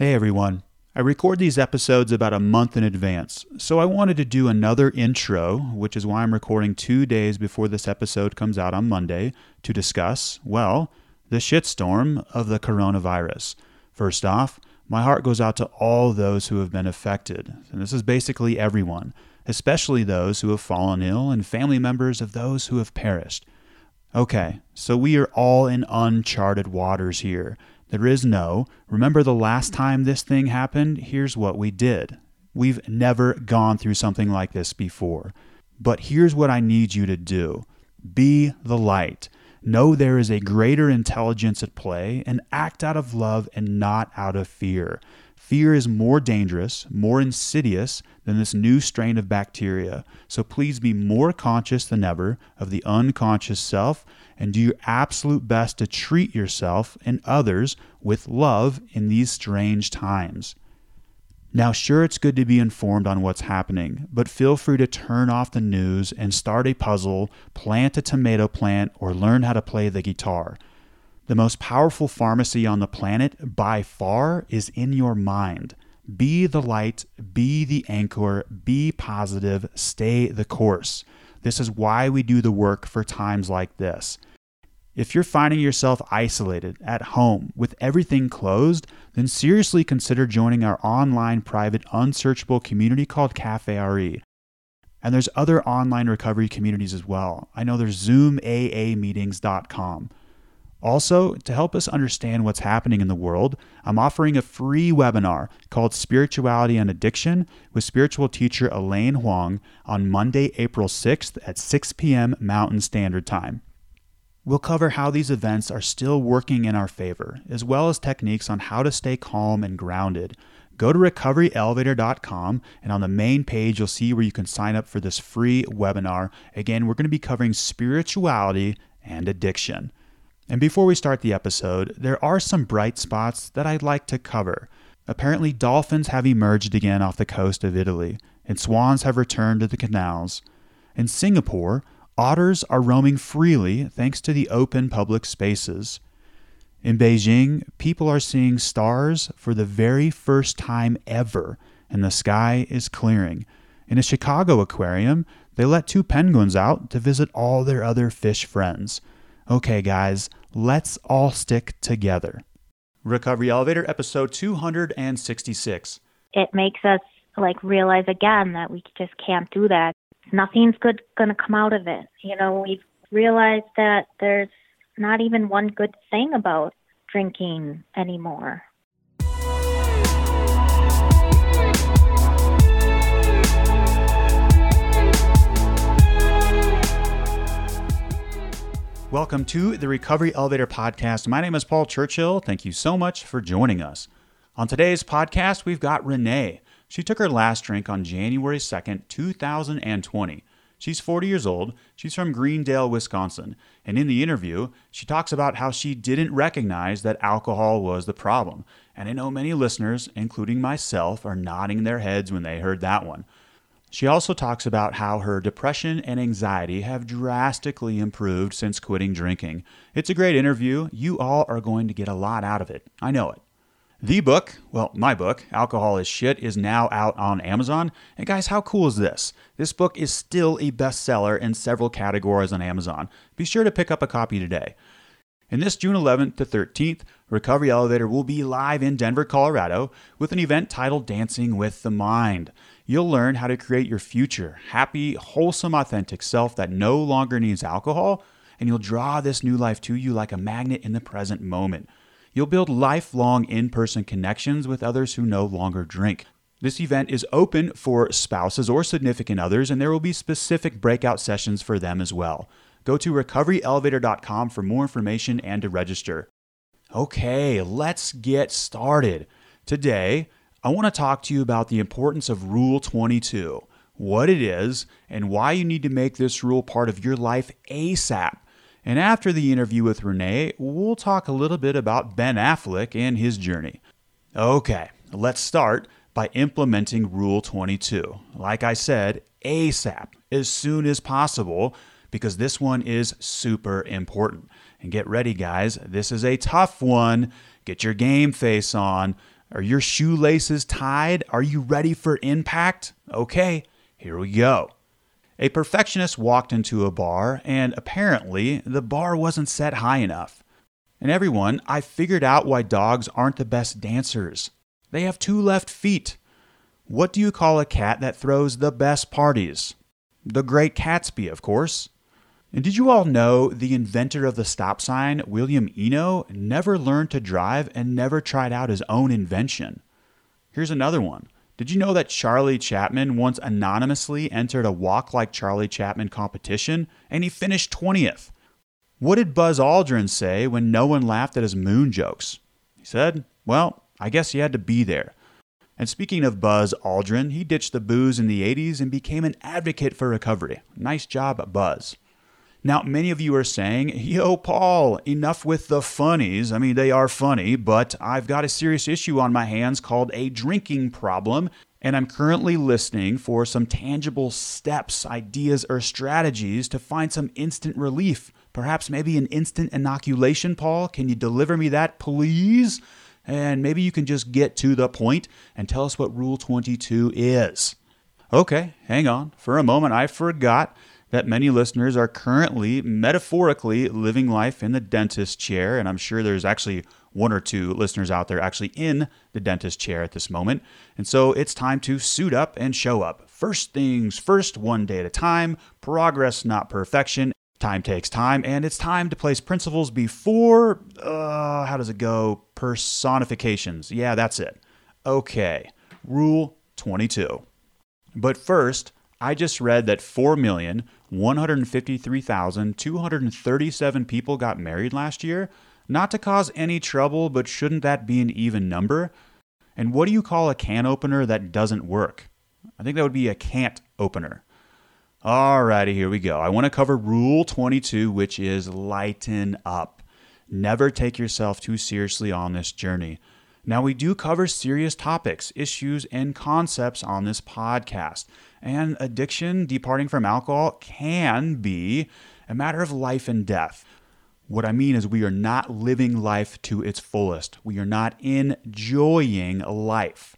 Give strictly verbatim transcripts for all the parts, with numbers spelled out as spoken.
Hey everyone, I record these episodes about a month in advance, so I wanted to do another intro, which is why I'm recording two days before this episode comes out on Monday, to discuss, well, the shitstorm of the coronavirus. First off, my heart goes out to all those who have been affected, and this is basically everyone, especially those who have fallen ill and family members of those who have perished. Okay, so we are all in uncharted waters here. There is no, remember the last time this thing happened? Here's what we did. We've never gone through something like this before. But here's what I need you to do. Be the light. Know there is a greater intelligence at play and act out of love and not out of fear. Fear is more dangerous, more insidious than this new strain of bacteria. So please be more conscious than ever of the unconscious self and do your absolute best to treat yourself and others with love in these strange times. Now, sure, it's good to be informed on what's happening, but feel free to turn off the news and start a puzzle, plant a tomato plant, or learn how to play the guitar. The most powerful pharmacy on the planet, by far, is in your mind. Be the light, be the anchor, be positive, stay the course. This is why we do the work for times like this. If you're finding yourself isolated, at home, with everything closed, then seriously consider joining our online, private, unsearchable community called Cafe R E. And there's other online recovery communities as well. I know there's Zoom A A Meetings dot com. Also, to help us understand what's happening in the world, I'm offering a free webinar called Spirituality and Addiction with spiritual teacher Elaine Huang on Monday, April sixth at six p.m. Mountain Standard Time. We'll cover how these events are still working in our favor, as well as techniques on how to stay calm and grounded. Go to recovery elevator dot com, and on the main page, you'll see where you can sign up for this free webinar. Again, we're going to be covering spirituality and addiction. And before we start the episode, there are some bright spots that I'd like to cover. Apparently, dolphins have emerged again off the coast of Italy, and swans have returned to the canals. In Singapore, otters are roaming freely thanks to the open public spaces. In Beijing, people are seeing stars for the very first time ever, and the sky is clearing. In a Chicago aquarium, they let two penguins out to visit all their other fish friends. Okay, guys, let's all stick together. Recovery Elevator, episode two sixty-six. It makes us like realize again that we just can't do that. Nothing's good going to come out of it. You know, we've realized that there's not even one good thing about drinking anymore. Welcome to the Recovery Elevator Podcast. My name is Paul Churchill. Thank you so much for joining us. On today's podcast, we've got Renee. She took her last drink on January second, two thousand twenty. She's forty years old. She's from Greendale, Wisconsin. And in the interview, she talks about how she didn't recognize that alcohol was the problem. And I know many listeners, including myself, are nodding their heads when they heard that one. She also talks about how her depression and anxiety have drastically improved since quitting drinking. It's a great interview. You all are going to get a lot out of it. I know it. The book, well, my book, Alcohol is Shit, is now out on Amazon. And guys, how cool is this? This book is still a bestseller in several categories on Amazon. Be sure to pick up a copy today. And this June eleventh to thirteenth, Recovery Elevator will be live in Denver, Colorado, with an event titled Dancing with the Mind. You'll learn how to create your future, happy, wholesome, authentic self that no longer needs alcohol, and you'll draw this new life to you like a magnet in the present moment. You'll build lifelong in-person connections with others who no longer drink. This event is open for spouses or significant others, and there will be specific breakout sessions for them as well. Go to recovery elevator dot com for more information and to register. Okay, let's get started. Today, I want to talk to you about the importance of Rule twenty-two, what it is, and why you need to make this rule part of your life ASAP. And after the interview with Renee, we'll talk a little bit about Ben Affleck and his journey. Okay, let's start by implementing Rule twenty-two. Like I said, ASAP, as soon as possible, because this one is super important. And get ready, guys, this is a tough one. Get your game face on. Are your shoelaces tied? Are you ready for impact? Okay, here we go. A perfectionist walked into a bar, and apparently the bar wasn't set high enough. And everyone, I figured out why dogs aren't the best dancers. They have two left feet. What do you call a cat that throws the best parties? The Great Gatsby, of course. And did you all know the inventor of the stop sign, William Eno, never learned to drive and never tried out his own invention? Here's another one. Did you know that Charlie Chapman once anonymously entered a Walk Like Charlie Chapman competition and he finished twentieth? What did Buzz Aldrin say when no one laughed at his moon jokes? He said, well, I guess he had to be there. And speaking of Buzz Aldrin, he ditched the booze in the eighties and became an advocate for recovery. Nice job, Buzz. Now, many of you are saying, yo, Paul, enough with the funnies. I mean, they are funny, but I've got a serious issue on my hands called a drinking problem, and I'm currently listening for some tangible steps, ideas, or strategies to find some instant relief. Perhaps maybe an instant inoculation, Paul. Can you deliver me that, please? And maybe you can just get to the point and tell us what Rule twenty-two is. Okay, hang on. For a moment, I forgot that many listeners are currently metaphorically living life in the dentist chair, and I'm sure there's actually one or two listeners out there actually in the dentist chair at this moment, and so it's time to suit up and show up. First things first, one day at a time, progress not perfection, time takes time, and it's time to place principles before, uh, how does it go, personifications. Yeah, that's it. Okay, Rule twenty-two. But first, I just read that four million, one hundred fifty-three thousand, two hundred thirty-seven people got married last year. Not to cause any trouble, but shouldn't that be an even number? And what do you call a can opener that doesn't work? I think that would be a can't opener. Alrighty, here we go. I want to cover Rule twenty-two, which is lighten up. Never take yourself too seriously on this journey. Now, we do cover serious topics, issues, and concepts on this podcast. And addiction, departing from alcohol, can be a matter of life and death. What I mean is we are not living life to its fullest. We are not enjoying life.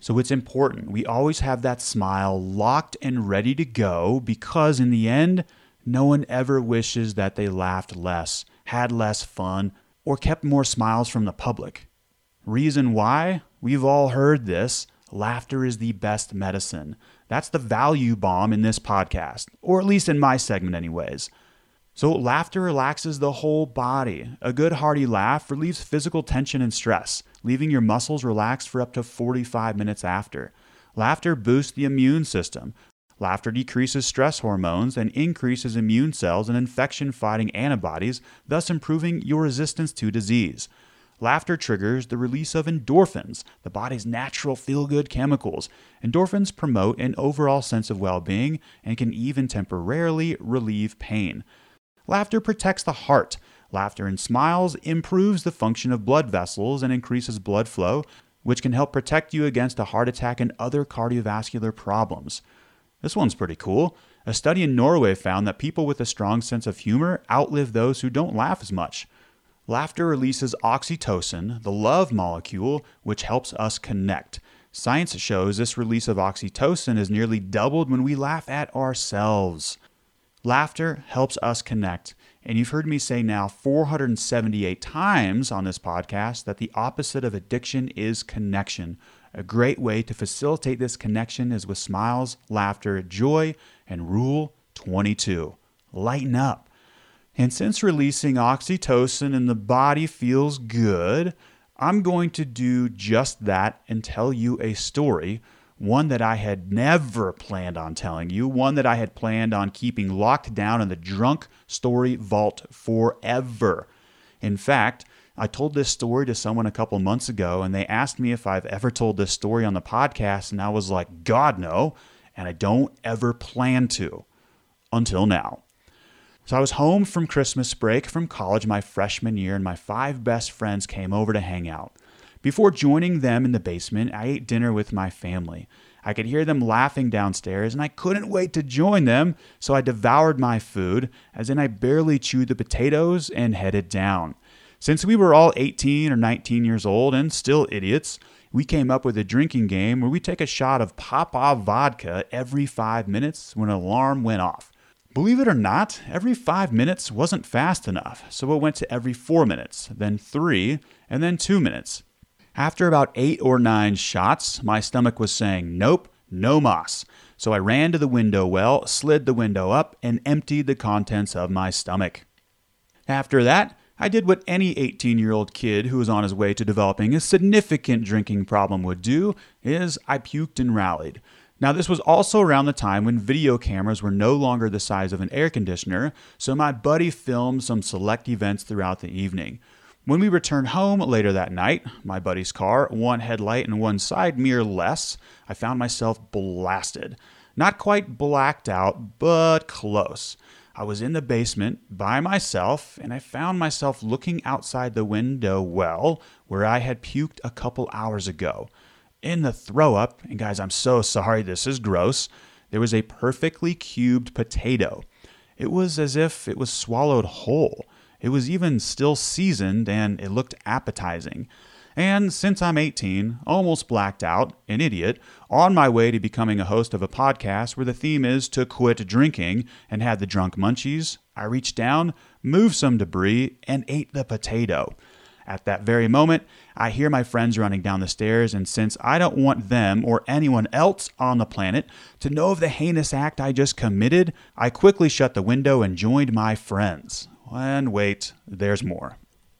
So it's important. We always have that smile locked and ready to go because in the end, no one ever wishes that they laughed less, had less fun, or kept more smiles from the public. Reason why? We've all heard this. Laughter is the best medicine. That's the value bomb in this podcast, or at least in my segment anyways. So laughter relaxes the whole body. A good hearty laugh relieves physical tension and stress, leaving your muscles relaxed for up to forty-five minutes after. Laughter boosts the immune system. Laughter decreases stress hormones and increases immune cells and infection-fighting antibodies, thus improving your resistance to disease. Laughter triggers the release of endorphins, the body's natural feel-good chemicals. Endorphins promote an overall sense of well-being and can even temporarily relieve pain. Laughter protects the heart. Laughter and smiles improves the function of blood vessels and increases blood flow, which can help protect you against a heart attack and other cardiovascular problems. This one's pretty cool. A study in Norway found that people with a strong sense of humor outlive those who don't laugh as much. Laughter releases oxytocin, the love molecule, which helps us connect. Science shows this release of oxytocin is nearly doubled when we laugh at ourselves. Laughter helps us connect, and you've heard me say now four hundred seventy-eight times on this podcast that the opposite of addiction is connection. A great way to facilitate this connection is with smiles, laughter, joy, and Rule twenty-two. Lighten up. And since releasing oxytocin in the body feels good, I'm going to do just that and tell you a story, one that I had never planned on telling you, one that I had planned on keeping locked down in the drunk story vault forever. In fact, I told this story to someone a couple months ago, and they asked me if I've ever told this story on the podcast, and I was like, God, no, and I don't ever plan to, until now. So I was home from Christmas break from college my freshman year, and my five best friends came over to hang out. Before joining them in the basement, I ate dinner with my family. I could hear them laughing downstairs, and I couldn't wait to join them, so I devoured my food, as in I barely chewed the potatoes and headed down. Since we were all eighteen or nineteen years old and still idiots, we came up with a drinking game where we take a shot of Popov vodka every five minutes when an alarm went off. Believe it or not, every five minutes wasn't fast enough, so it went to every four minutes, then three, and then two minutes. After about eight or nine shots, my stomach was saying, nope, no mas. So I ran to the window well, slid the window up, and emptied the contents of my stomach. After that, I did what any eighteen-year-old kid who was on his way to developing a significant drinking problem would do, is I puked and rallied. Now, this was also around the time when video cameras were no longer the size of an air conditioner, so my buddy filmed some select events throughout the evening. When we returned home later that night, my buddy's car, one headlight and one side mirror less, I found myself blasted. Not quite blacked out, but close. I was in the basement by myself, and I found myself looking outside the window well where I had puked a couple hours ago. In the throw-up, and guys, I'm so sorry, this is gross, there was a perfectly cubed potato. It was as if it was swallowed whole. It was even still seasoned, and it looked appetizing. And since I'm eighteen, almost blacked out, an idiot, on my way to becoming a host of a podcast where the theme is to quit drinking and had the drunk munchies, I reached down, moved some debris, and ate the potato. At that very moment, I hear my friends running down the stairs, and since I don't want them or anyone else on the planet to know of the heinous act I just committed, I quickly shut the window and joined my friends. And wait, there's more.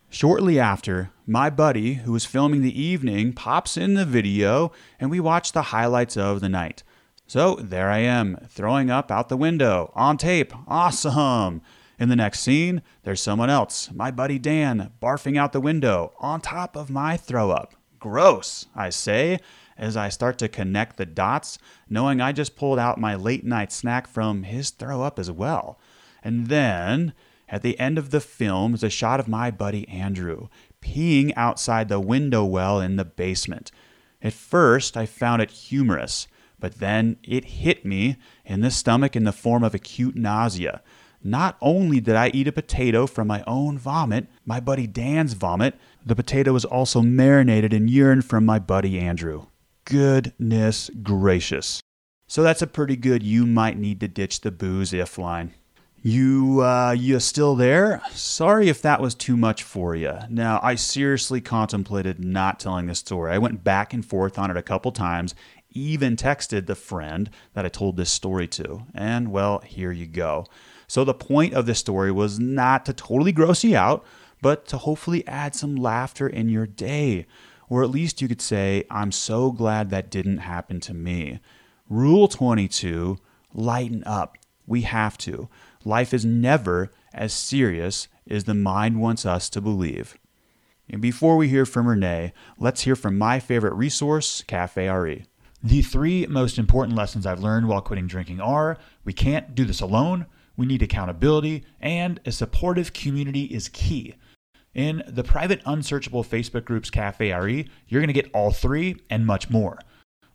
Shortly after, my buddy, who was filming the evening, pops in the video, and we watch the highlights of the night. So there I am, throwing up out the window, on tape, awesome! In the next scene, there's someone else, my buddy Dan, barfing out the window, on top of my throw-up. Gross, I say, as I start to connect the dots, knowing I just pulled out my late-night snack from his throw-up as well. And then, at the end of the film is a shot of my buddy Andrew peeing outside the window well in the basement. At first, I found it humorous, but then it hit me in the stomach in the form of acute nausea. Not only did I eat a potato from my own vomit, my buddy Dan's vomit, the potato was also marinated in urine from my buddy Andrew. Goodness gracious. So that's a pretty good you might need to ditch the booze if line. You, uh, you still there? Sorry if that was too much for you. Now, I seriously contemplated not telling this story. I went back and forth on it a couple times, even texted the friend that I told this story to. And, well, here you go. So the point of this story was not to totally gross you out, but to hopefully add some laughter in your day. Or at least you could say, I'm so glad that didn't happen to me. Rule twenty-two, lighten up. We have to. Life is never as serious as the mind wants us to believe. And before we hear from Renee, let's hear from my favorite resource, Cafe R E. The three most important lessons I've learned while quitting drinking are, we can't do this alone, we need accountability, and a supportive community is key. In the private unsearchable Facebook groups Cafe R E, you're going to get all three and much more.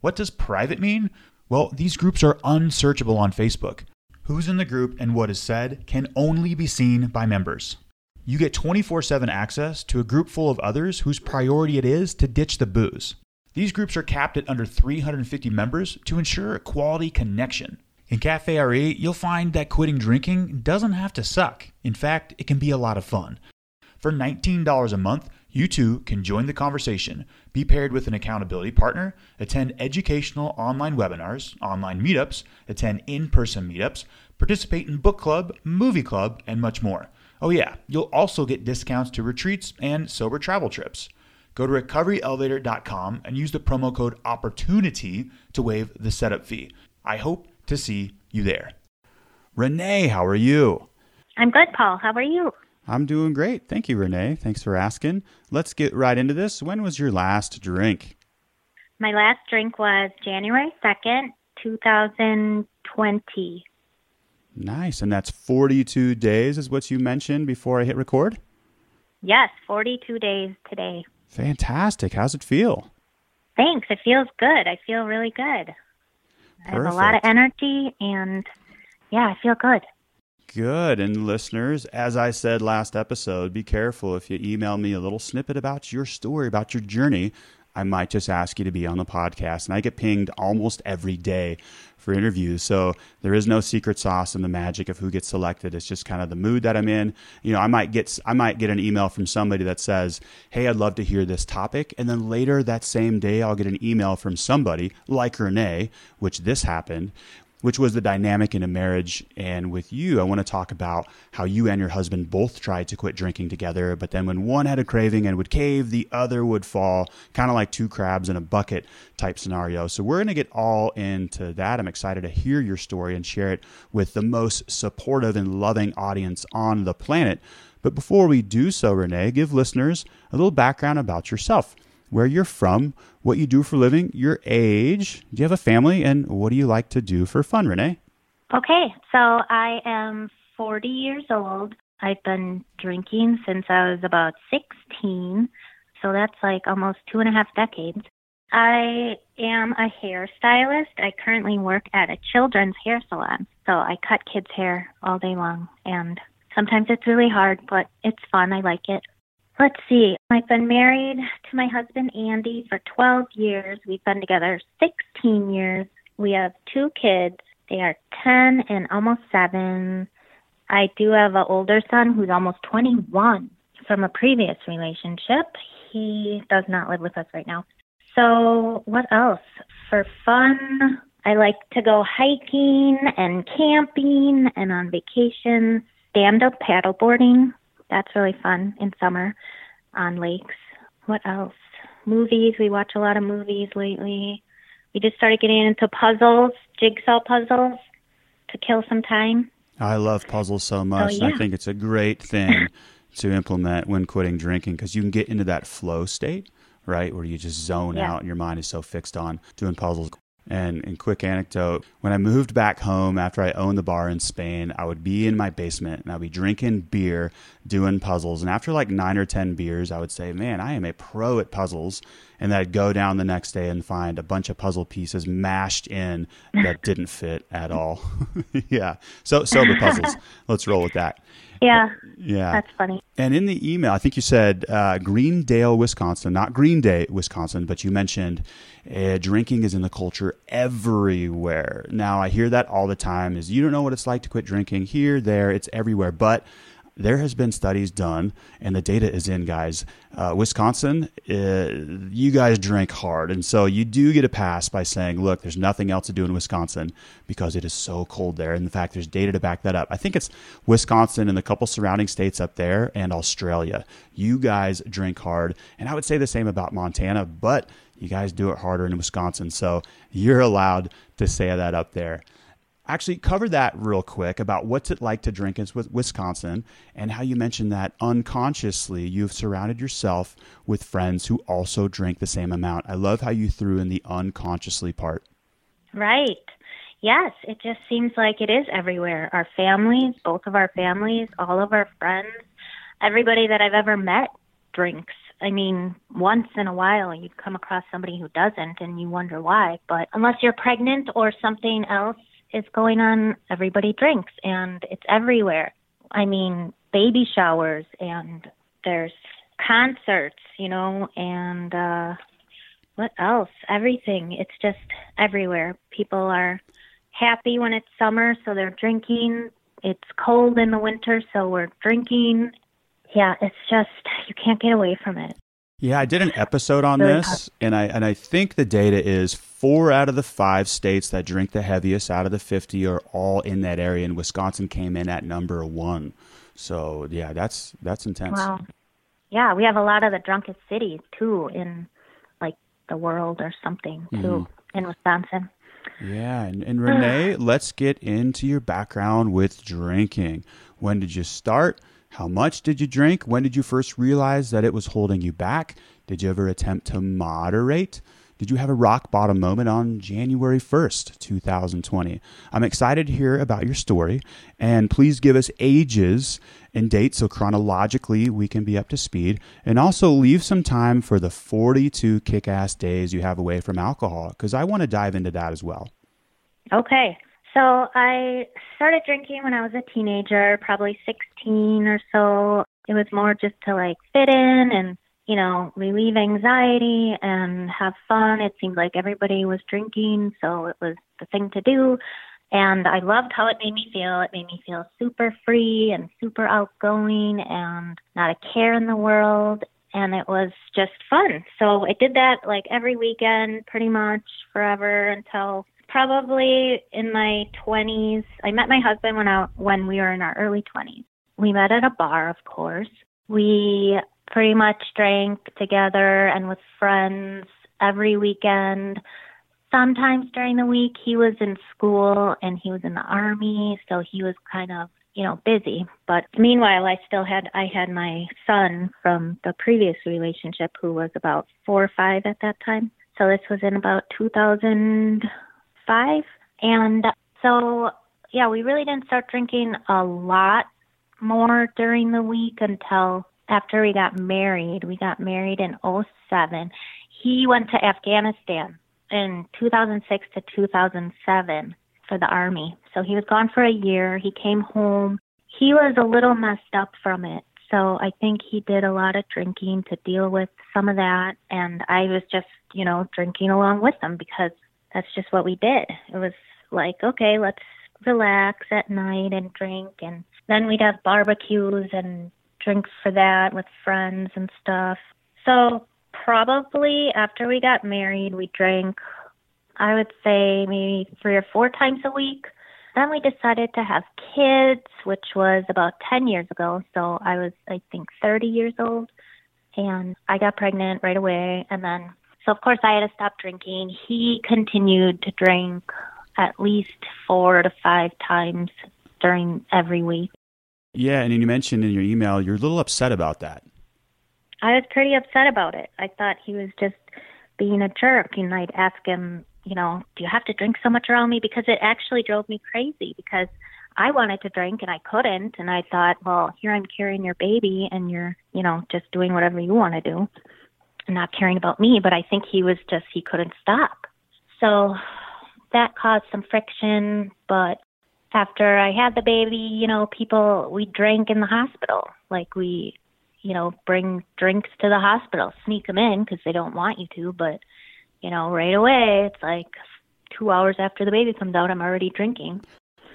What does private mean? Well, these groups are unsearchable on Facebook. Who's in the group and what is said can only be seen by members. You get twenty-four seven access to a group full of others whose priority it is to ditch the booze. These groups are capped at under three hundred fifty members to ensure quality connection. In Cafe R E, you'll find that quitting drinking doesn't have to suck. In fact, it can be a lot of fun. For nineteen dollars a month, you too can join the conversation, be paired with an accountability partner, attend educational online webinars, online meetups, attend in-person meetups, participate in book club, movie club, and much more. Oh yeah, you'll also get discounts to retreats and sober travel trips. Go to recovery elevator dot com and use the promo code OPPORTUNITY to waive the setup fee. I hope to see you there. Renee, how are you? I'm good, Paul. How are you? I'm doing great. Thank you, Renee. Thanks for asking. Let's get right into this. When was your last drink? My last drink was January second, twenty twenty. Nice. And that's forty-two days is what you mentioned before I hit record? Yes, forty-two days today. Fantastic. How's it feel? Thanks. It feels good. I feel really good. Perfect. I have a lot of energy and, yeah, I feel good. Good. And listeners, as I said last episode, be careful if you email me a little snippet about your story, about your journey. I might just ask you to be on the podcast. And I get pinged almost every day for interviews. So there is no secret sauce in the magic of who gets selected. It's just kind of the mood that I'm in. You know, I might get, I might get an email from somebody that says, hey, I'd love to hear this topic. And then later that same day, I'll get an email from somebody like Renee, which this happened, which was the dynamic in a marriage. And with you, I want to talk about how you and your husband both tried to quit drinking together. But then when one had a craving and would cave, the other would fall, kind of like two crabs in a bucket type scenario. So we're going to get all into that. I'm excited to hear your story and share it with the most supportive and loving audience on the planet. But before we do so, Renee, give listeners a little background about yourself, where you're from, what you do for a living, your age, do you have a family, and what do you like to do for fun, Renee? Okay, so I am forty years old. I've been drinking since I was about sixteen, so that's like almost two and a half decades. I am a hairstylist. I currently work at a children's hair salon, so I cut kids' hair all day long, and sometimes it's really hard, but it's fun. I like it. Let's see. I've been married to my husband, Andy, for twelve years. We've been together sixteen years. We have two kids. They are ten and almost seven. I do have an older son who's almost twenty-one from a previous relationship. He does not live with us right now. So what else? For fun, I like to go hiking and camping and on vacation, stand-up paddleboarding. That's really fun in summer on lakes. What else? Movies. We watch a lot of movies lately. We just started getting into puzzles, jigsaw puzzles, to kill some time. I love puzzles so much. Oh, yeah. I think it's a great thing to implement when quitting drinking, because you can get into that flow state, right, where you just zone yeah. out and your mind is so fixed on doing puzzles. And in quick anecdote, when I moved back home after I owned the bar in Spain, I would be in my basement and I'd be drinking beer, doing puzzles. And after like nine or ten beers, I would say, man, I am a pro at puzzles. And then I'd go down the next day and find a bunch of puzzle pieces mashed in that didn't fit at all. yeah. So sober puzzles. Let's roll with that. Yeah. Yeah. That's funny. And in the email, I think you said uh, Greendale, Wisconsin, not Green Day, Wisconsin, but you mentioned uh, drinking is in the culture everywhere. Now, I hear that all the time is you don't know what it's like to quit drinking here, there, it's everywhere. But there has been studies done, and the data is in, guys. Uh, Wisconsin, uh, you guys drink hard. And so you do get a pass by saying, look, there's nothing else to do in Wisconsin because it is so cold there. And in fact, there's data to back that up. I think it's Wisconsin and the couple surrounding states up there and Australia. You guys drink hard. And I would say the same about Montana, but you guys do it harder in Wisconsin. So you're allowed to say that up there. Actually, cover that real quick about what's it like to drink in Wisconsin and how you mentioned that unconsciously you've surrounded yourself with friends who also drink the same amount. I love how you threw in the unconsciously part. Right. Yes. It just seems like it is everywhere. Our families, both of our families, all of our friends, everybody that I've ever met drinks. I mean, once in a while, you come across somebody who doesn't and you wonder why. But unless you're pregnant or something else is going on, everybody drinks, and it's everywhere. I mean, baby showers, and there's concerts, you know, and uh, what else? Everything. It's just everywhere. People are happy when it's summer, so they're drinking. It's cold in the winter, so we're drinking. Yeah, it's just, you can't get away from it. Yeah, I did an episode on really this, tough. and I and I think the data is four out of the five states that drink the heaviest out of the fifty are all in that area, and Wisconsin came in at number one. So yeah, that's that's intense. Wow. Yeah, we have a lot of the drunkest cities too in like the world or something too mm-hmm. in Wisconsin. Yeah, and, and Renee, let's get into your background with drinking. When did you start? How much did you drink? When did you first realize that it was holding you back? Did you ever attempt to moderate? Did you have a rock bottom moment on January first, two thousand twenty? I'm excited to hear about your story, and please give us ages and dates so chronologically we can be up to speed, and also leave some time for the forty-two kick-ass days you have away from alcohol, because I want to dive into that as well. Okay. So I started drinking when I was a teenager, probably sixteen or so. It was more just to like fit in and you know, relieve anxiety and have fun. It seemed like everybody was drinking, so it was the thing to do. And I loved how it made me feel. It made me feel super free and super outgoing and not a care in the world. And it was just fun. So I did that like every weekend, pretty much forever until probably in my twenties. I met my husband when I, when we were in our early twenties. We met at a bar, of course. We pretty much drank together and with friends every weekend. Sometimes during the week, he was in school and he was in the army, so he was kind of, you know, busy. But meanwhile, I still had, I had my son from the previous relationship who was about four or five at that time. So this was in about two thousand five. And so, yeah, we really didn't start drinking a lot more during the week until after we got married. We got married in oh seven. He went to Afghanistan in two thousand six to two thousand seven for the army. So he was gone for a year. He came home. He was a little messed up from it. So I think he did a lot of drinking to deal with some of that. And I was just, you know, drinking along with him because that's just what we did. It was like, okay, let's relax at night and drink. And then we'd have barbecues and drink for that with friends and stuff. So probably after we got married, we drank, I would say, maybe three or four times a week. Then we decided to have kids, which was about ten years ago. So I was, I think, thirty years old. And I got pregnant right away. And then, so of course, I had to stop drinking. He continued to drink at least four to five times during every week. Yeah, and you mentioned in your email, you're a little upset about that. I was pretty upset about it. I thought he was just being a jerk. And I'd ask him, you know, do you have to drink so much around me? Because it actually drove me crazy because I wanted to drink and I couldn't. And I thought, well, here I'm carrying your baby and you're, you know, just doing whatever you want to do and not caring about me. But I think he was just, he couldn't stop. So that caused some friction. But after I had the baby, you know, people, we drank in the hospital. Like we, you know, bring drinks to the hospital, sneak them in because they don't want you to. But, you know, right away, it's like two hours after the baby comes out, I'm already drinking.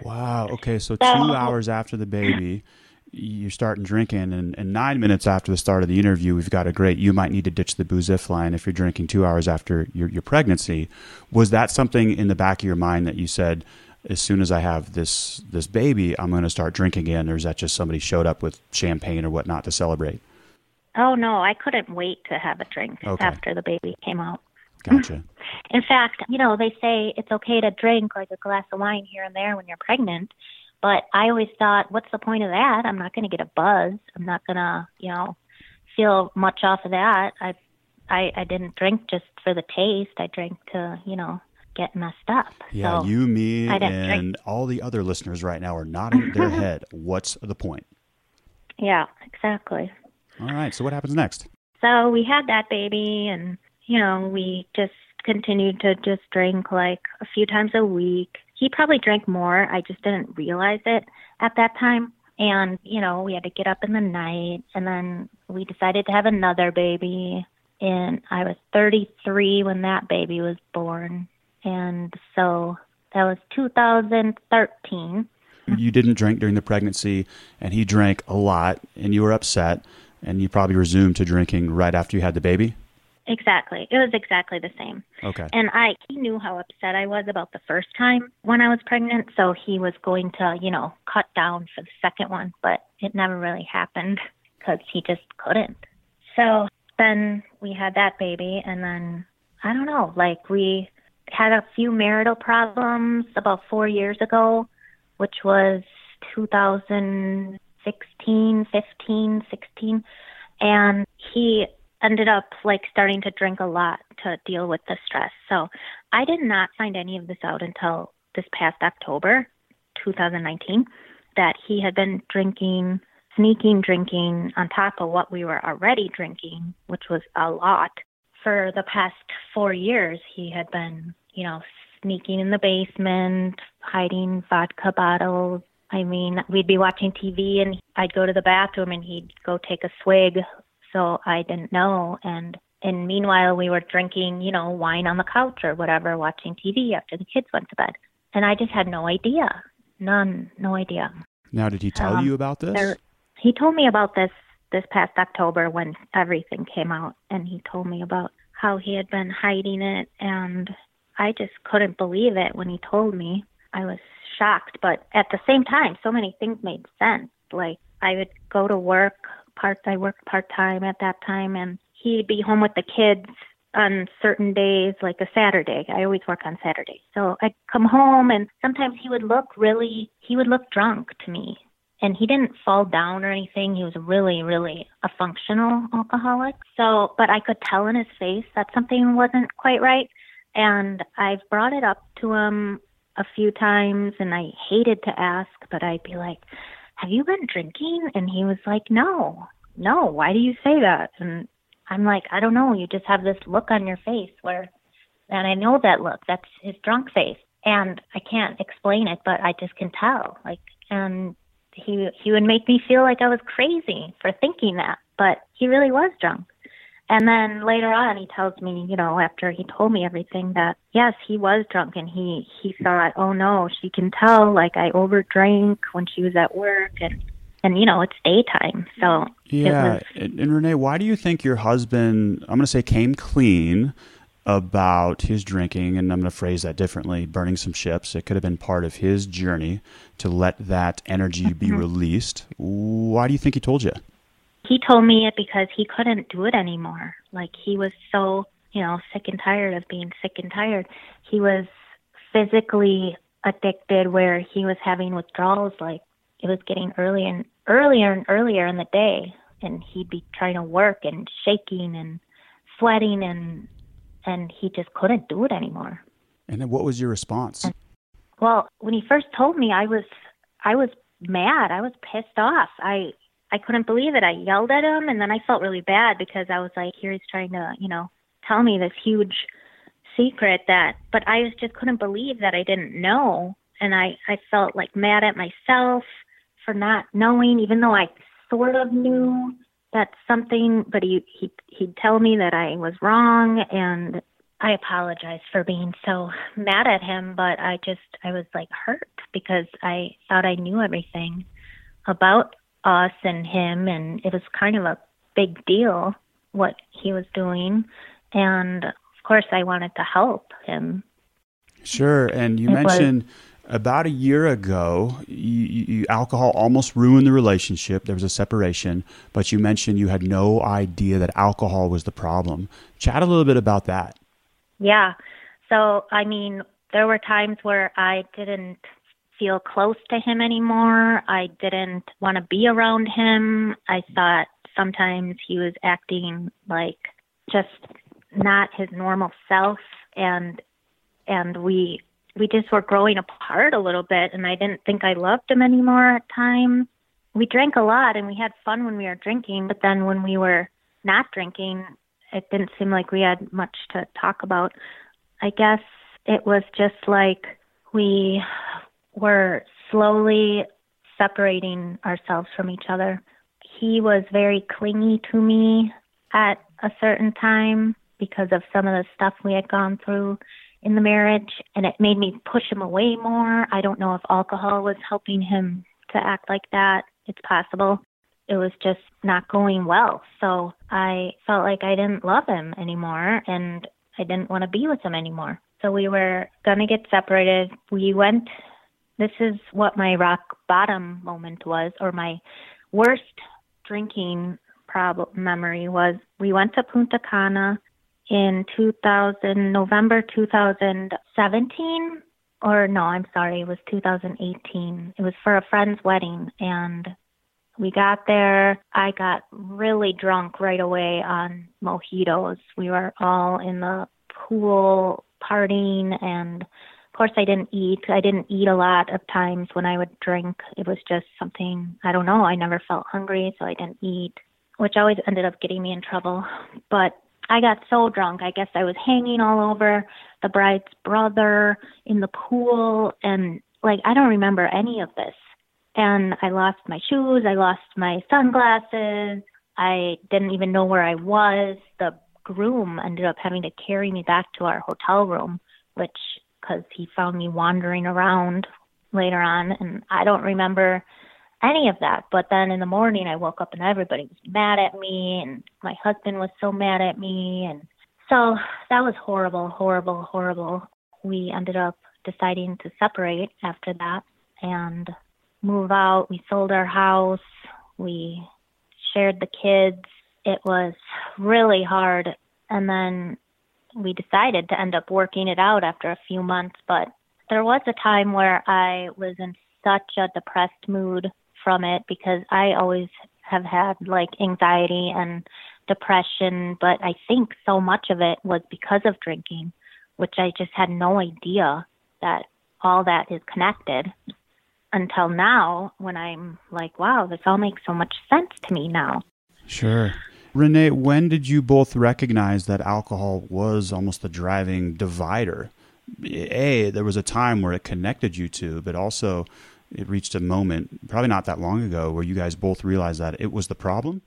Wow. Okay. So, so two hours after the baby, you're starting drinking. And, and nine minutes after the start of the interview, we've got a great, you might need to ditch the booze if line if you're drinking two hours after your, your pregnancy. Was that something in the back of your mind that you said, as soon as I have this this baby, I'm going to start drinking again? Or is that just somebody showed up with champagne or whatnot to celebrate? Oh, no, I couldn't wait to have a drink okay. after the baby came out. Gotcha. In fact, you know, they say it's okay to drink like a glass of wine here and there when you're pregnant. But I always thought, what's the point of that? I'm not going to get a buzz. I'm not going to, you know, feel much off of that. I, I, I didn't drink just for the taste. I drank to, you know, get messed up. Yeah, so you, me, and drink. All the other listeners right now are nodding their head. What's the point? Yeah, exactly. All right, so what happens next? So we had that baby, and, you know, we just continued to just drink like a few times a week. He probably drank more. I just didn't realize it at that time. And, you know, we had to get up in the night, and then we decided to have another baby. And I was thirty-three when that baby was born. And so that was two thousand thirteen. You didn't drink during the pregnancy, and he drank a lot, and you were upset, and you probably resumed to drinking right after you had the baby? Exactly. It was exactly the same. Okay. And I he knew how upset I was about the first time when I was pregnant, so he was going to, you know, cut down for the second one, but it never really happened because he just couldn't. So then we had that baby, and then, I don't know, like we had a few marital problems about four years ago, which was two thousand sixteen, fifteen, sixteen. And he ended up like starting to drink a lot to deal with the stress. So I did not find any of this out until this past October, two thousand nineteen, that he had been drinking, sneaking drinking on top of what we were already drinking, which was a lot. For the past four years, he had been, you know, sneaking in the basement, hiding vodka bottles. I mean, we'd be watching T V and I'd go to the bathroom and he'd go take a swig so I didn't know. And and meanwhile, we were drinking, you know, wine on the couch or whatever, watching T V after the kids went to bed. And I just had no idea. None, no idea. Now, did he tell um, you about this? There, he told me about this this past October when everything came out. And he told me about how he had been hiding it. And I just couldn't believe it when he told me. I was shocked. But at the same time, so many things made sense. Like, I would go to work part. I worked part-time at that time. And he'd be home with the kids on certain days, like a Saturday. I always work on Saturdays. So I'd come home, and sometimes he would look really, he would look drunk to me. And he didn't fall down or anything. He was really, really a functional alcoholic. So, but I could tell in his face that something wasn't quite right. And I've brought it up to him a few times, and I hated to ask, but I'd be like, have you been drinking? And he was like, no, no, why do you say that? And I'm like, I don't know. You just have this look on your face where, and I know that look, that's his drunk face. And I can't explain it, but I just can tell. Like, and he, he would make me feel like I was crazy for thinking that, but he really was drunk. And then later on, he tells me, you know, after he told me everything, that yes, he was drunk. And he, he thought, oh no, she can tell, like, I overdrank when she was at work. And And, you know, it's daytime, so... Yeah, it was... and, and Renee, why do you think your husband, I'm going to say, came clean about his drinking, and I'm going to phrase that differently, burning some ships? It could have been part of his journey to let that energy be released. Why do you think he told you? He told me it because he couldn't do it anymore. Like, he was so, you know, sick and tired of being sick and tired. He was physically addicted where he was having withdrawals, like, it was getting early and earlier and earlier in the day, and he'd be trying to work and shaking and sweating, and and he just couldn't do it anymore. And then what was your response? And, well, when he first told me, I was I was mad. I was pissed off. I I couldn't believe it. I yelled at him, and then I felt really bad because I was like, here he's trying to, you know, tell me this huge secret that, but I just couldn't believe that I didn't know, and I, I felt like mad at myself for not knowing, even though I sort of knew that something, but he, he, he'd tell me that I was wrong, and I apologized for being so mad at him, but I just, I was like hurt because I thought I knew everything about us and him, and it was kind of a big deal what he was doing, and of course I wanted to help him. Sure, and you it mentioned... Was, About a year ago, you, you, alcohol almost ruined the relationship. There was a separation, but you mentioned you had no idea that alcohol was the problem. Chat a little bit about that. Yeah. So, I mean, there were times where I didn't feel close to him anymore. I didn't want to be around him. I thought sometimes he was acting like just not his normal self, and and we... We just were growing apart a little bit, and I didn't think I loved him anymore at times. We drank a lot, and we had fun when we were drinking, but then when we were not drinking, it didn't seem like we had much to talk about. I guess it was just like we were slowly separating ourselves from each other. He was very clingy to me at a certain time because of some of the stuff we had gone through in the marriage, and it made me push him away more. I don't know if alcohol was helping him to act like that. It's possible. It was just not going well. So I felt like I didn't love him anymore, and I didn't want to be with him anymore. So we were going to get separated. We went, this is what my rock bottom moment was, or my worst drinking problem memory was. We went to Punta Cana in two thousand, November two thousand seventeen, or no, I'm sorry, it was two thousand eighteen. It was for a friend's wedding, and we got there. I got really drunk right away on mojitos. We were all in the pool partying, and of course I didn't eat. I didn't eat a lot of times when I would drink. It was just something, I don't know, I never felt hungry, so I didn't eat, which always ended up getting me in trouble. But I got so drunk. I guess I was hanging all over the bride's brother in the pool. And like, I don't remember any of this. And I lost my shoes. I lost my sunglasses. I didn't even know where I was. The groom ended up having to carry me back to our hotel room, which, because he found me wandering around later on, and I don't remember any of that. But then in the morning, I woke up and everybody was mad at me, and my husband was so mad at me. And so that was horrible, horrible, horrible. We ended up deciding to separate after that and move out. We sold our house. We shared the kids. It was really hard. And then we decided to end up working it out after a few months. But there was a time where I was in such a depressed mood from it, because I always have had like anxiety and depression, but I think so much of it was because of drinking, which I just had no idea that all that is connected until now, when I'm like, wow, this all makes so much sense to me now. Sure. Renee, when did you both recognize that alcohol was almost the driving divider? A, there was a time where it connected you two, but also it reached a moment, probably not that long ago, where you guys both realized that it was the problem?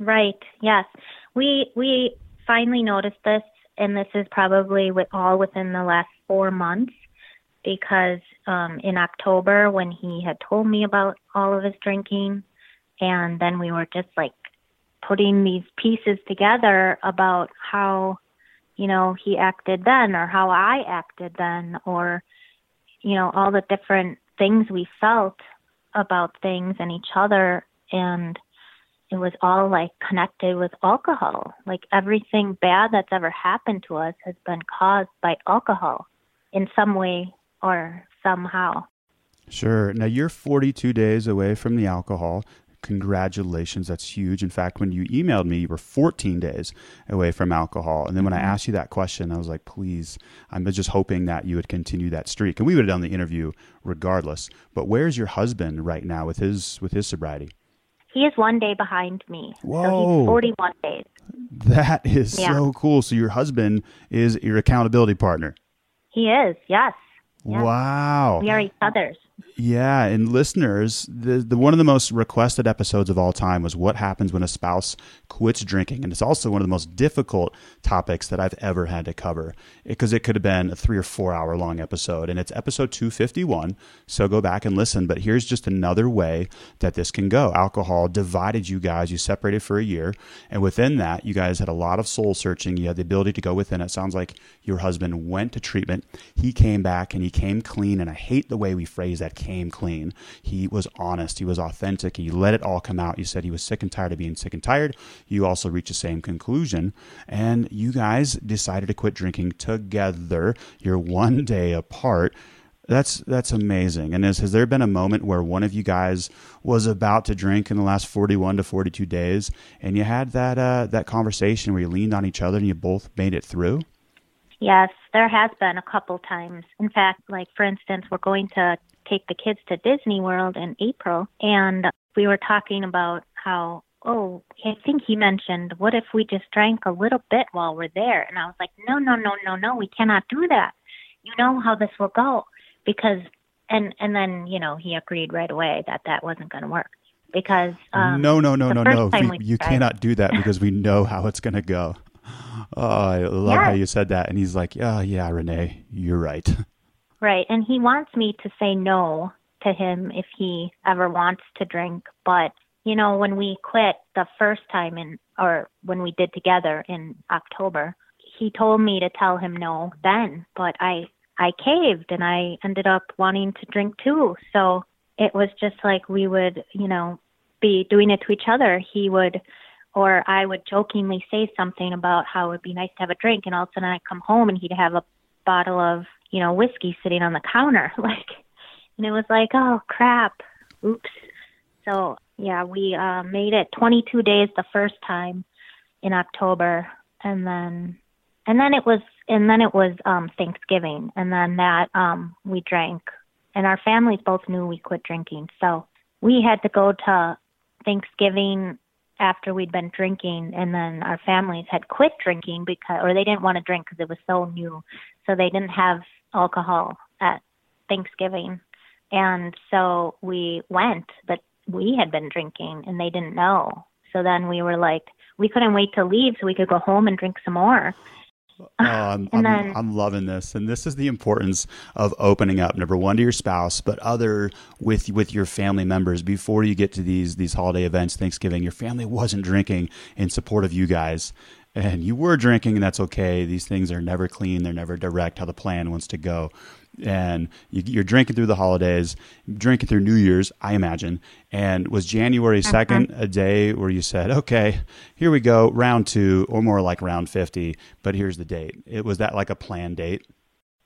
Right, yes. We we finally noticed this, and this is probably with all within the last four months, because um, in October, when he had told me about all of his drinking, and then we were just like putting these pieces together about how, you know, he acted then, or how I acted then, or, you know, all the different things we felt about things and each other. And it was all like connected with alcohol. Like everything bad that's ever happened to us has been caused by alcohol in some way or somehow. Sure. Now you're forty-two days away from the alcohol. Congratulations. That's huge. In fact, when you emailed me, you were fourteen days away from alcohol. And then when I asked you that question, I was like, please, I'm just hoping that you would continue that streak. And we would have done the interview regardless. But where's your husband right now with his with his sobriety? He is one day behind me. Whoa. So he's forty-one days. That is yeah. so cool. So your husband is your accountability partner. He is. Yes. Yeah. Wow. We are each other's. Yeah. And listeners, the, the one of the most requested episodes of all time was what happens when a spouse quits drinking. And it's also one of the most difficult topics that I've ever had to cover, because it, it could have been a three or four hour long episode. And it's episode two fifty-one. So go back and listen. But here's just another way that this can go. Alcohol divided you guys. You separated for a year. And within that, you guys had a lot of soul searching. You had the ability to go within. It sounds like your husband went to treatment. He came back and he came clean. And I hate the way we phrase that. Came clean. He was honest. He was authentic. He let it all come out. You said he was sick and tired of being sick and tired. You also reached the same conclusion. And you guys decided to quit drinking together. You're one day apart. That's that's amazing. And is, has there been a moment where one of you guys was about to drink in the last forty-one to forty-two days, and you had that uh, that conversation where you leaned on each other and you both made it through? Yes, there has been a couple times. In fact, like for instance, we're going to take the kids to Disney World in April, and we were talking about how, oh, I think he mentioned, what if we just drank a little bit while we're there? And I was like, no, no, no, no, no, we cannot do that. You know how this will go. Because, and, and then, you know, he agreed right away that that wasn't going to work. Because um, no, no, no, no, no, we, we you tried. cannot do that because we know how it's going to go. Oh, I love yeah. how you said that. And he's like, oh, yeah, Renee, you're right. Right. And he wants me to say no to him if he ever wants to drink. But, you know, when we quit the first time in, or when we did together in October, he told me to tell him no then. But I, I caved, and I ended up wanting to drink too. So it was just like we would, you know, be doing it to each other. He would, or I would jokingly say something about how it would be nice to have a drink. And all of a sudden I'd come home and he'd have a bottle of, you know, whiskey sitting on the counter, like, and it was like, oh crap, oops. So yeah, we uh, made it twenty-two days the first time in October, and then, and then it was, and then it was um, Thanksgiving, and then that um, we drank, and our families both knew we quit drinking, so we had to go to Thanksgiving after we'd been drinking, and then our families had quit drinking because, or they didn't want to drink because it was so new, so they didn't have alcohol at Thanksgiving. And so we went, but we had been drinking and they didn't know. So then we were like, we couldn't wait to leave so we could go home and drink some more. Oh, I'm, I'm, then, I'm loving this. And this is the importance of opening up, number one, to your spouse, but other with with your family members. Before you get to these these holiday events, Thanksgiving, your family wasn't drinking in support of you guys. And you were drinking, and that's okay. These things are never clean. They're never direct how the plan wants to go. And you, you're drinking through the holidays, drinking through New Year's, I imagine. And was January second uh-huh. a day where you said, okay, here we go, round two, or more like round fifty, but here's the date? It was that like a planned date?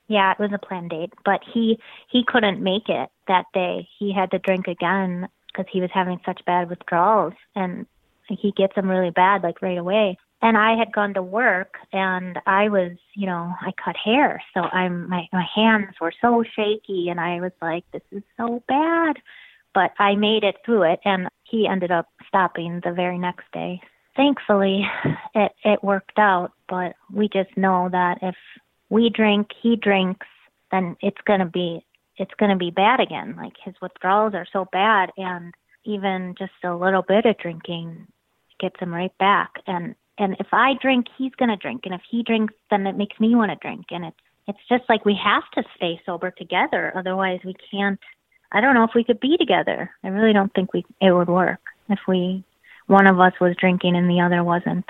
Yeah, it was a planned date. But he, he couldn't make it that day. He had to drink again because he was having such bad withdrawals. And he gets them really bad, like right away. And I had gone to work, and I was, you know, I cut hair, so I'm my, my hands were so shaky, and I was like, this is so bad. But I made it through it, and he ended up stopping the very next day. Thankfully, it, it worked out, but we just know that if we drink, he drinks, then it's gonna be it's gonna be bad again. Like, his withdrawals are so bad, and even just a little bit of drinking gets him right back. And And if I drink, he's going to drink. And if he drinks, then it makes me want to drink. And it's it's just like we have to stay sober together. Otherwise, we can't. I don't know if we could be together. I really don't think we it would work if we one of us was drinking and the other wasn't.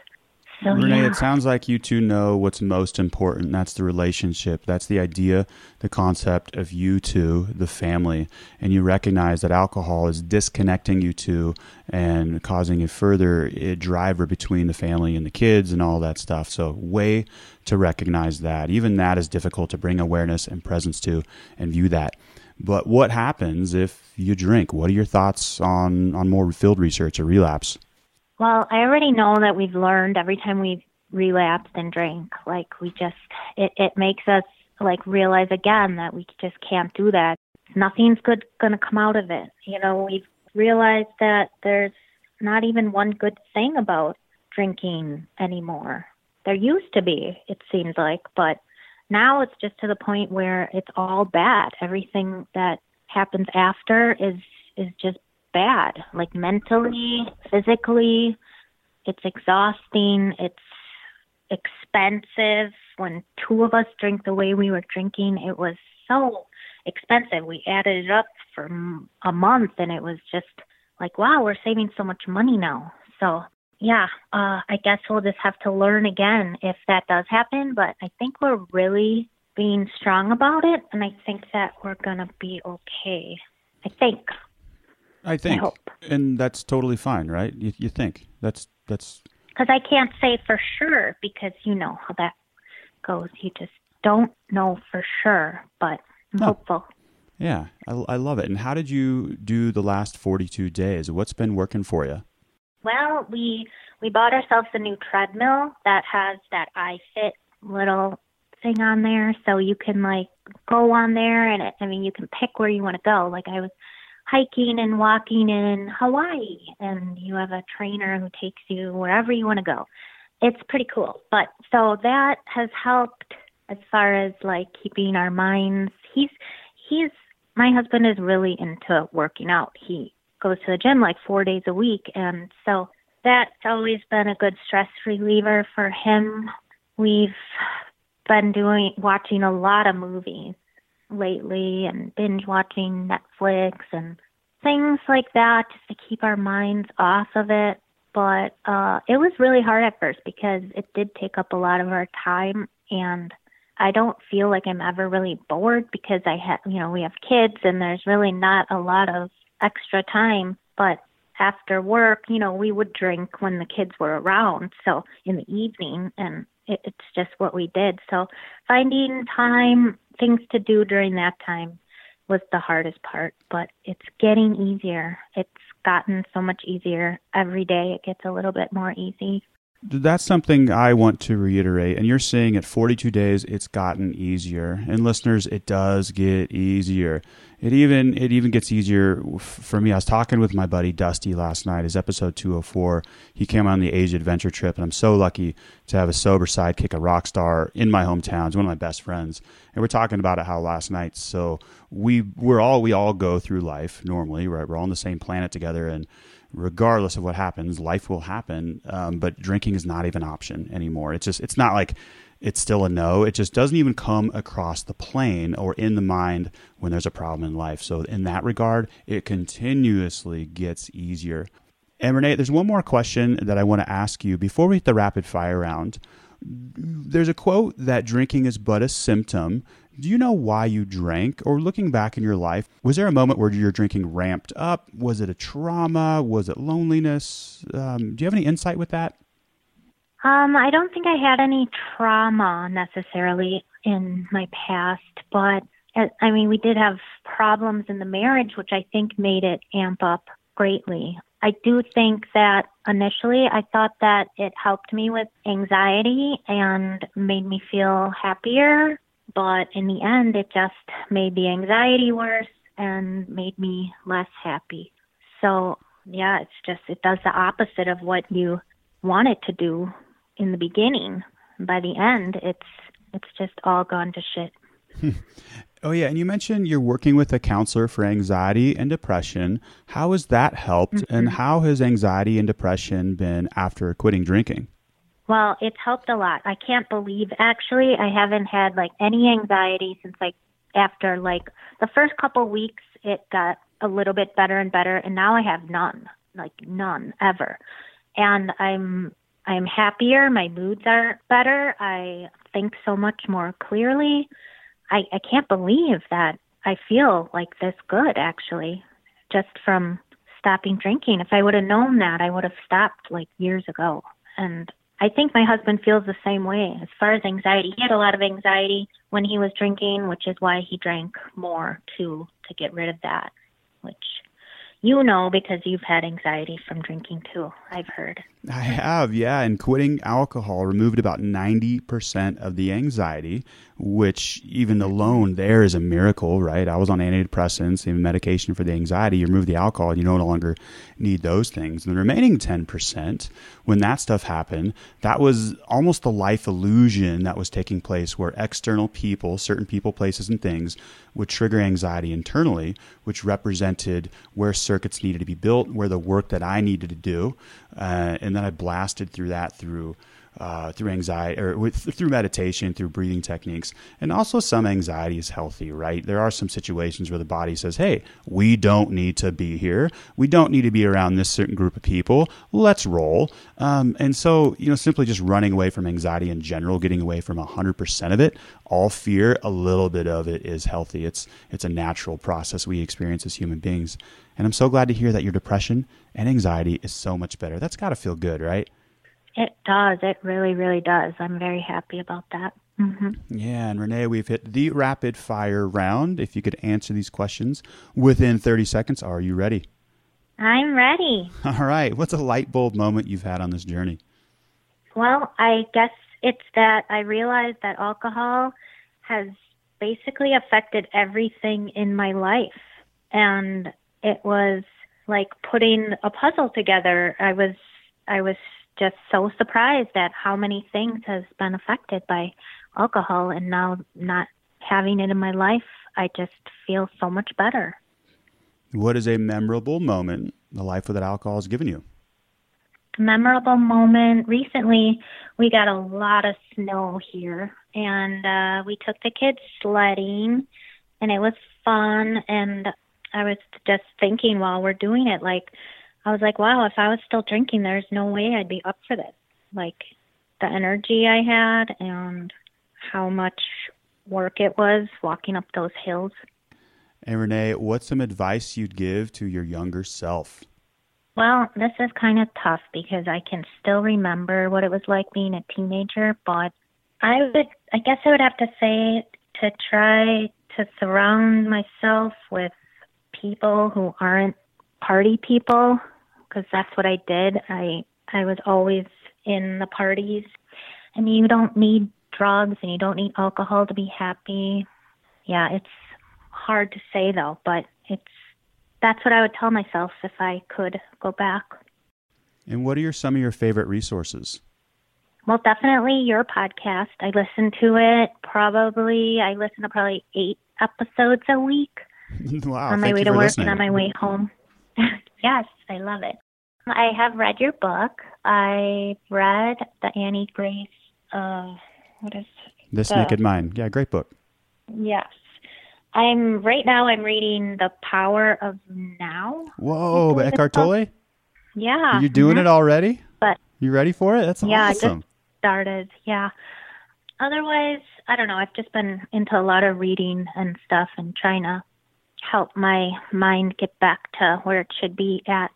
So, Renee, yeah. It sounds like you two know what's most important. That's the relationship. That's the idea, the concept of you two, the family. And you recognize that alcohol is disconnecting you two and causing a further driver between the family and the kids and all that stuff. So way to recognize that. Even that is difficult to bring awareness and presence to and view that. But what happens if you drink? What are your thoughts on, on more field research or relapse? Well, I already know that we've learned every time we've relapsed and drank, like we just, it, it makes us like realize again that we just can't do that. Nothing's good going to come out of it. You know, we've realized that there's not even one good thing about drinking anymore. There used to be, it seems like, but now it's just to the point where it's all bad. Everything that happens after is, is just bad, like mentally, physically. It's exhausting. It's expensive. When two of us drink the way we were drinking, it was so expensive. We added it up for a month, and it was just like, wow, we're saving so much money now. So yeah, uh, I guess we'll just have to learn again if that does happen. But I think we're really being strong about it, and I think that we're gonna be okay. I think. I think, I and that's totally fine, right? You, you think that's that's because I can't say for sure because you know how that goes. You just don't know for sure, but I'm no. hopeful. Yeah, I, I love it. And how did you do the last forty-two days? What's been working for you? Well, we we bought ourselves a new treadmill that has that iFit little thing on there, so you can like go on there, and it, I mean, you can pick where you want to go. Like I was hiking and walking in Hawaii, and you have a trainer who takes you wherever you want to go. It's pretty cool. But so that has helped as far as like keeping our minds. He's, he's, my husband is really into working out. He goes to the gym like four days a week. And so that's always been a good stress reliever for him. We've been doing, watching a lot of movies lately and binge watching Netflix and things like that just to keep our minds off of it. But uh, it was really hard at first because it did take up a lot of our time, and I don't feel like I'm ever really bored because I have, you know, we have kids and there's really not a lot of extra time. But after work, you know, we would drink when the kids were around, so in the evening, and it, it's just what we did. So finding time, things to do during that time was the hardest part, but it's getting easier. It's gotten so much easier. Every day it gets a little bit more easy. That's something I want to reiterate. And you're saying at forty-two days, it's gotten easier. And listeners, it does get easier. It even it even gets easier for me. I was talking with my buddy Dusty last night. His episode two oh four. He came on the Asia Adventure Trip, and I'm so lucky to have a sober sidekick, a rock star in my hometown. He's one of my best friends. And we're talking about it how last night. So we we're all we all go through life normally, right? We're all on the same planet together, and regardless of what happens, life will happen. Um, but drinking is not even an option anymore. It's just it's not like it's still a no. It just doesn't even come across the plane or in the mind when there's a problem in life. So in that regard, it continuously gets easier. And Renee, there's one more question that I want to ask you before we hit the rapid fire round. There's a quote that drinking is but a symptom. Do you know why you drank? Or looking back in your life, was there a moment where your drinking ramped up? Was it a trauma? Was it loneliness? Um, do you have any insight with that? Um, I don't think I had any trauma necessarily in my past, but I mean, we did have problems in the marriage, which I think made it amp up greatly. I do think that initially I thought that it helped me with anxiety and made me feel happier, but in the end, it just made the anxiety worse and made me less happy. So yeah, it's just, it does the opposite of what you want it to do in the beginning. By the end, it's it's just all gone to shit. Oh yeah, and you mentioned you're working with a counselor for anxiety and depression. How has that helped, mm-hmm. and how has anxiety and depression been after quitting drinking? Well, it's helped a lot. I can't believe, actually, I haven't had like any anxiety since like after like the first couple weeks. It got a little bit better and better, and now I have none, like none ever. And I'm I'm happier. My moods are better. I think so much more clearly. I, I can't believe that I feel like this good, actually, just from stopping drinking. If I would have known that, I would have stopped like years ago. And I think my husband feels the same way as far as anxiety. He had a lot of anxiety when he was drinking, which is why he drank more, too, to get rid of that, which... You know, because you've had anxiety from drinking too, I've heard. I have, yeah. And quitting alcohol removed about ninety percent of the anxiety, which even alone there is a miracle, right? I was on antidepressants and medication for the anxiety. You remove the alcohol and you no longer need those things. And the remaining ten percent, when that stuff happened, that was almost the life illusion that was taking place where external people, certain people, places, and things would trigger anxiety internally, which represented where certain circuits needed to be built, where the work that I needed to do. Uh, and then I blasted through that through uh, through anxiety or with, through meditation, through breathing techniques. And also some anxiety is healthy, right? There are some situations where the body says, hey, we don't need to be here. We don't need to be around this certain group of people. Let's roll. Um, and so, you know, simply just running away from anxiety in general, getting away from one hundred percent of it, all fear, a little bit of it is healthy. It's, it's a natural process we experience as human beings. And I'm so glad to hear that your depression and anxiety is so much better. That's got to feel good, right? It does. It really, really does. I'm very happy about that. Mm-hmm. Yeah. And Renee, we've hit the rapid fire round. If you could answer these questions within thirty seconds, are you ready? I'm ready. All right. What's a light bulb moment you've had on this journey? Well, I guess it's that I realized that alcohol has basically affected everything in my life. And it was like putting a puzzle together. I was I was just so surprised at how many things has been affected by alcohol, and now not having it in my life, I just feel so much better. What is a memorable moment the life without alcohol has given you? Memorable moment. Recently, we got a lot of snow here, and uh, we took the kids sledding, and it was fun, and I was just thinking while we're doing it, like, I was like, wow, if I was still drinking, there's no way I'd be up for this. Like, the energy I had and how much work it was walking up those hills. And Renee, what's some advice you'd give to your younger self? Well, this is kind of tough because I can still remember what it was like being a teenager, but I would, I guess I would have to say to try to surround myself with people who aren't party people, because that's what I did. I I was always in the parties. I mean, you don't need drugs and you don't need alcohol to be happy. Yeah, it's hard to say though, but it's that's what I would tell myself if I could go back. And what are your, some of your favorite resources? Well, definitely your podcast. I listen to it probably, I listen to probably eight episodes a week wow, on my way to work listening. And on my way home. Yes, I love it. I have read your book. I read the Annie Grace, uh, what is it? This the, Naked Mind. Yeah, great book. Yes. I'm right now I'm reading The Power of Now. Whoa, by Eckhart Tolle? Yeah. Are you doing it already? But you ready for it? That's yeah, awesome. Yeah, I just started. Yeah. Otherwise, I don't know. I've just been into a lot of reading and stuff and trying to help my mind get back to where it should be at.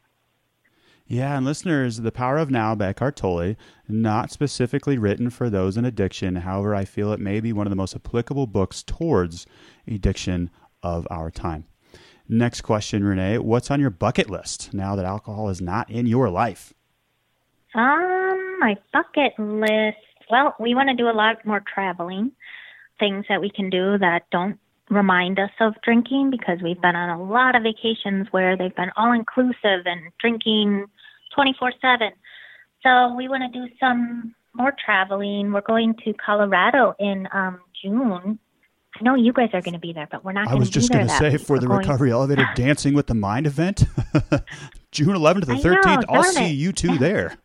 Yeah, and listeners, The Power of Now by Eckhart Tolle, not specifically written for those in addiction. However, I feel it may be one of the most applicable books towards addiction of our time. Next question, Renee, what's on your bucket list now that alcohol is not in your life? Um, my bucket list, well, we want to do a lot more traveling, things that we can do that don't remind us of drinking, because we've been on a lot of vacations where they've been all-inclusive and drinking twenty-four seven. So we want to do some more traveling. We're going to Colorado in um, June. I know you guys are going to be there, but we're not going to be there. I was just going to say, for the Recovery Elevator Dancing with the Mind event, June eleventh to the thirteenth, I'll see you two there.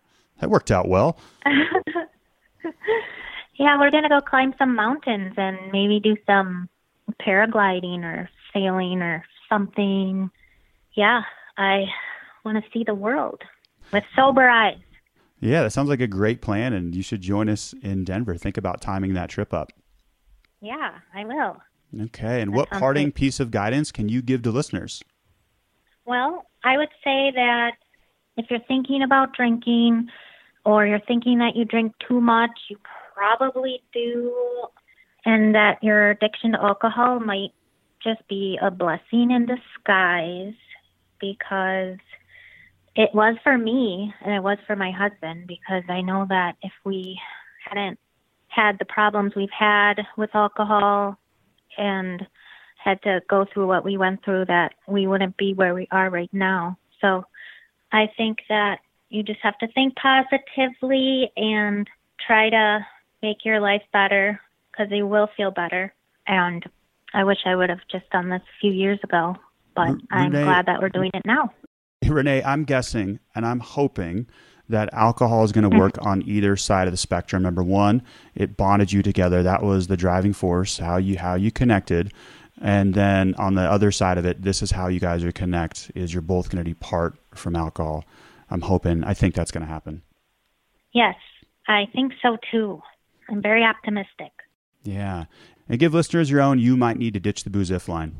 That worked out well. Yeah, we're going to go climb some mountains and maybe do some paragliding or sailing or something. Yeah, I want to see the world with sober eyes. Yeah, that sounds like a great plan, and you should join us in Denver. Think about timing that trip up. Yeah, I will. Okay, and that what parting great. piece of guidance can you give to listeners? Well, I would say that if you're thinking about drinking or you're thinking that you drink too much, you probably do, and that your addiction to alcohol might just be a blessing in disguise, because it was for me and it was for my husband, because I know that if we hadn't had the problems we've had with alcohol and had to go through what we went through, that we wouldn't be where we are right now. So I think that you just have to think positively and try to make your life better, because they will feel better. And I wish I would have just done this a few years ago, but Renee, I'm glad that we're doing it now. Renee, I'm guessing and I'm hoping that alcohol is going to work on either side of the spectrum. Number one, it bonded you together. That was the driving force, how you how you connected. And then on the other side of it, this is how you guys are connect, is you're both going to depart from alcohol. I'm hoping, I think that's going to happen. Yes, I think so too. I'm very optimistic. Yeah. And give listeners your own, you might need to ditch the booze if line.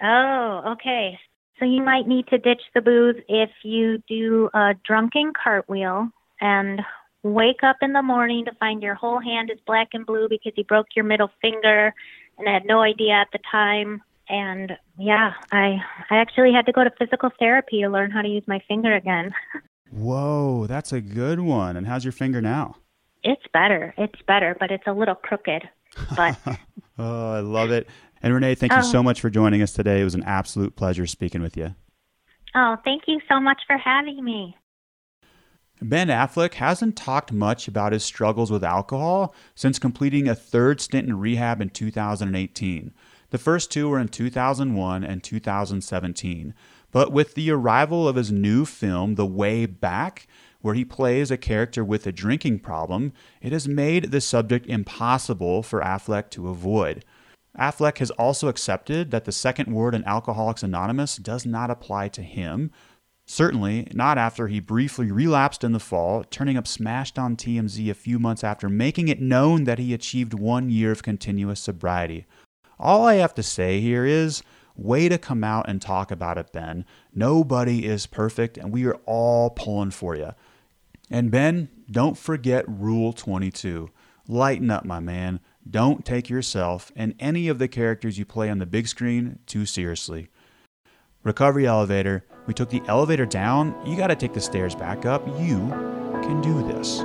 Oh, okay. So you might need to ditch the booze if you do a drunken cartwheel and wake up in the morning to find your whole hand is black and blue because you broke your middle finger and I had no idea at the time. And yeah, I I actually had to go to physical therapy to learn how to use my finger again. Whoa, that's a good one. And how's your finger now? It's better. It's better, but it's a little crooked. But oh, I love it. And Renee, thank oh. you so much for joining us today. It was an absolute pleasure speaking with you. Oh, thank you so much for having me. Ben Affleck hasn't talked much about his struggles with alcohol since completing a third stint in rehab in two thousand eighteen. The first two were in two thousand one and two thousand seventeen. But with the arrival of his new film, The Way Back, where he plays a character with a drinking problem, it has made the subject impossible for Affleck to avoid. Affleck has also accepted that the second word in Alcoholics Anonymous does not apply to him, certainly not after he briefly relapsed in the fall, turning up smashed on T M Z a few months after making it known that he achieved one year of continuous sobriety. All I have to say here is, way to come out and talk about it, Ben. Nobody is perfect, and we are all pulling for you. And Ben, don't forget Rule twenty-two. Lighten up, my man. Don't take yourself and any of the characters you play on the big screen too seriously. Recovery Elevator. We took the elevator down. You got to take the stairs back up. You can do this.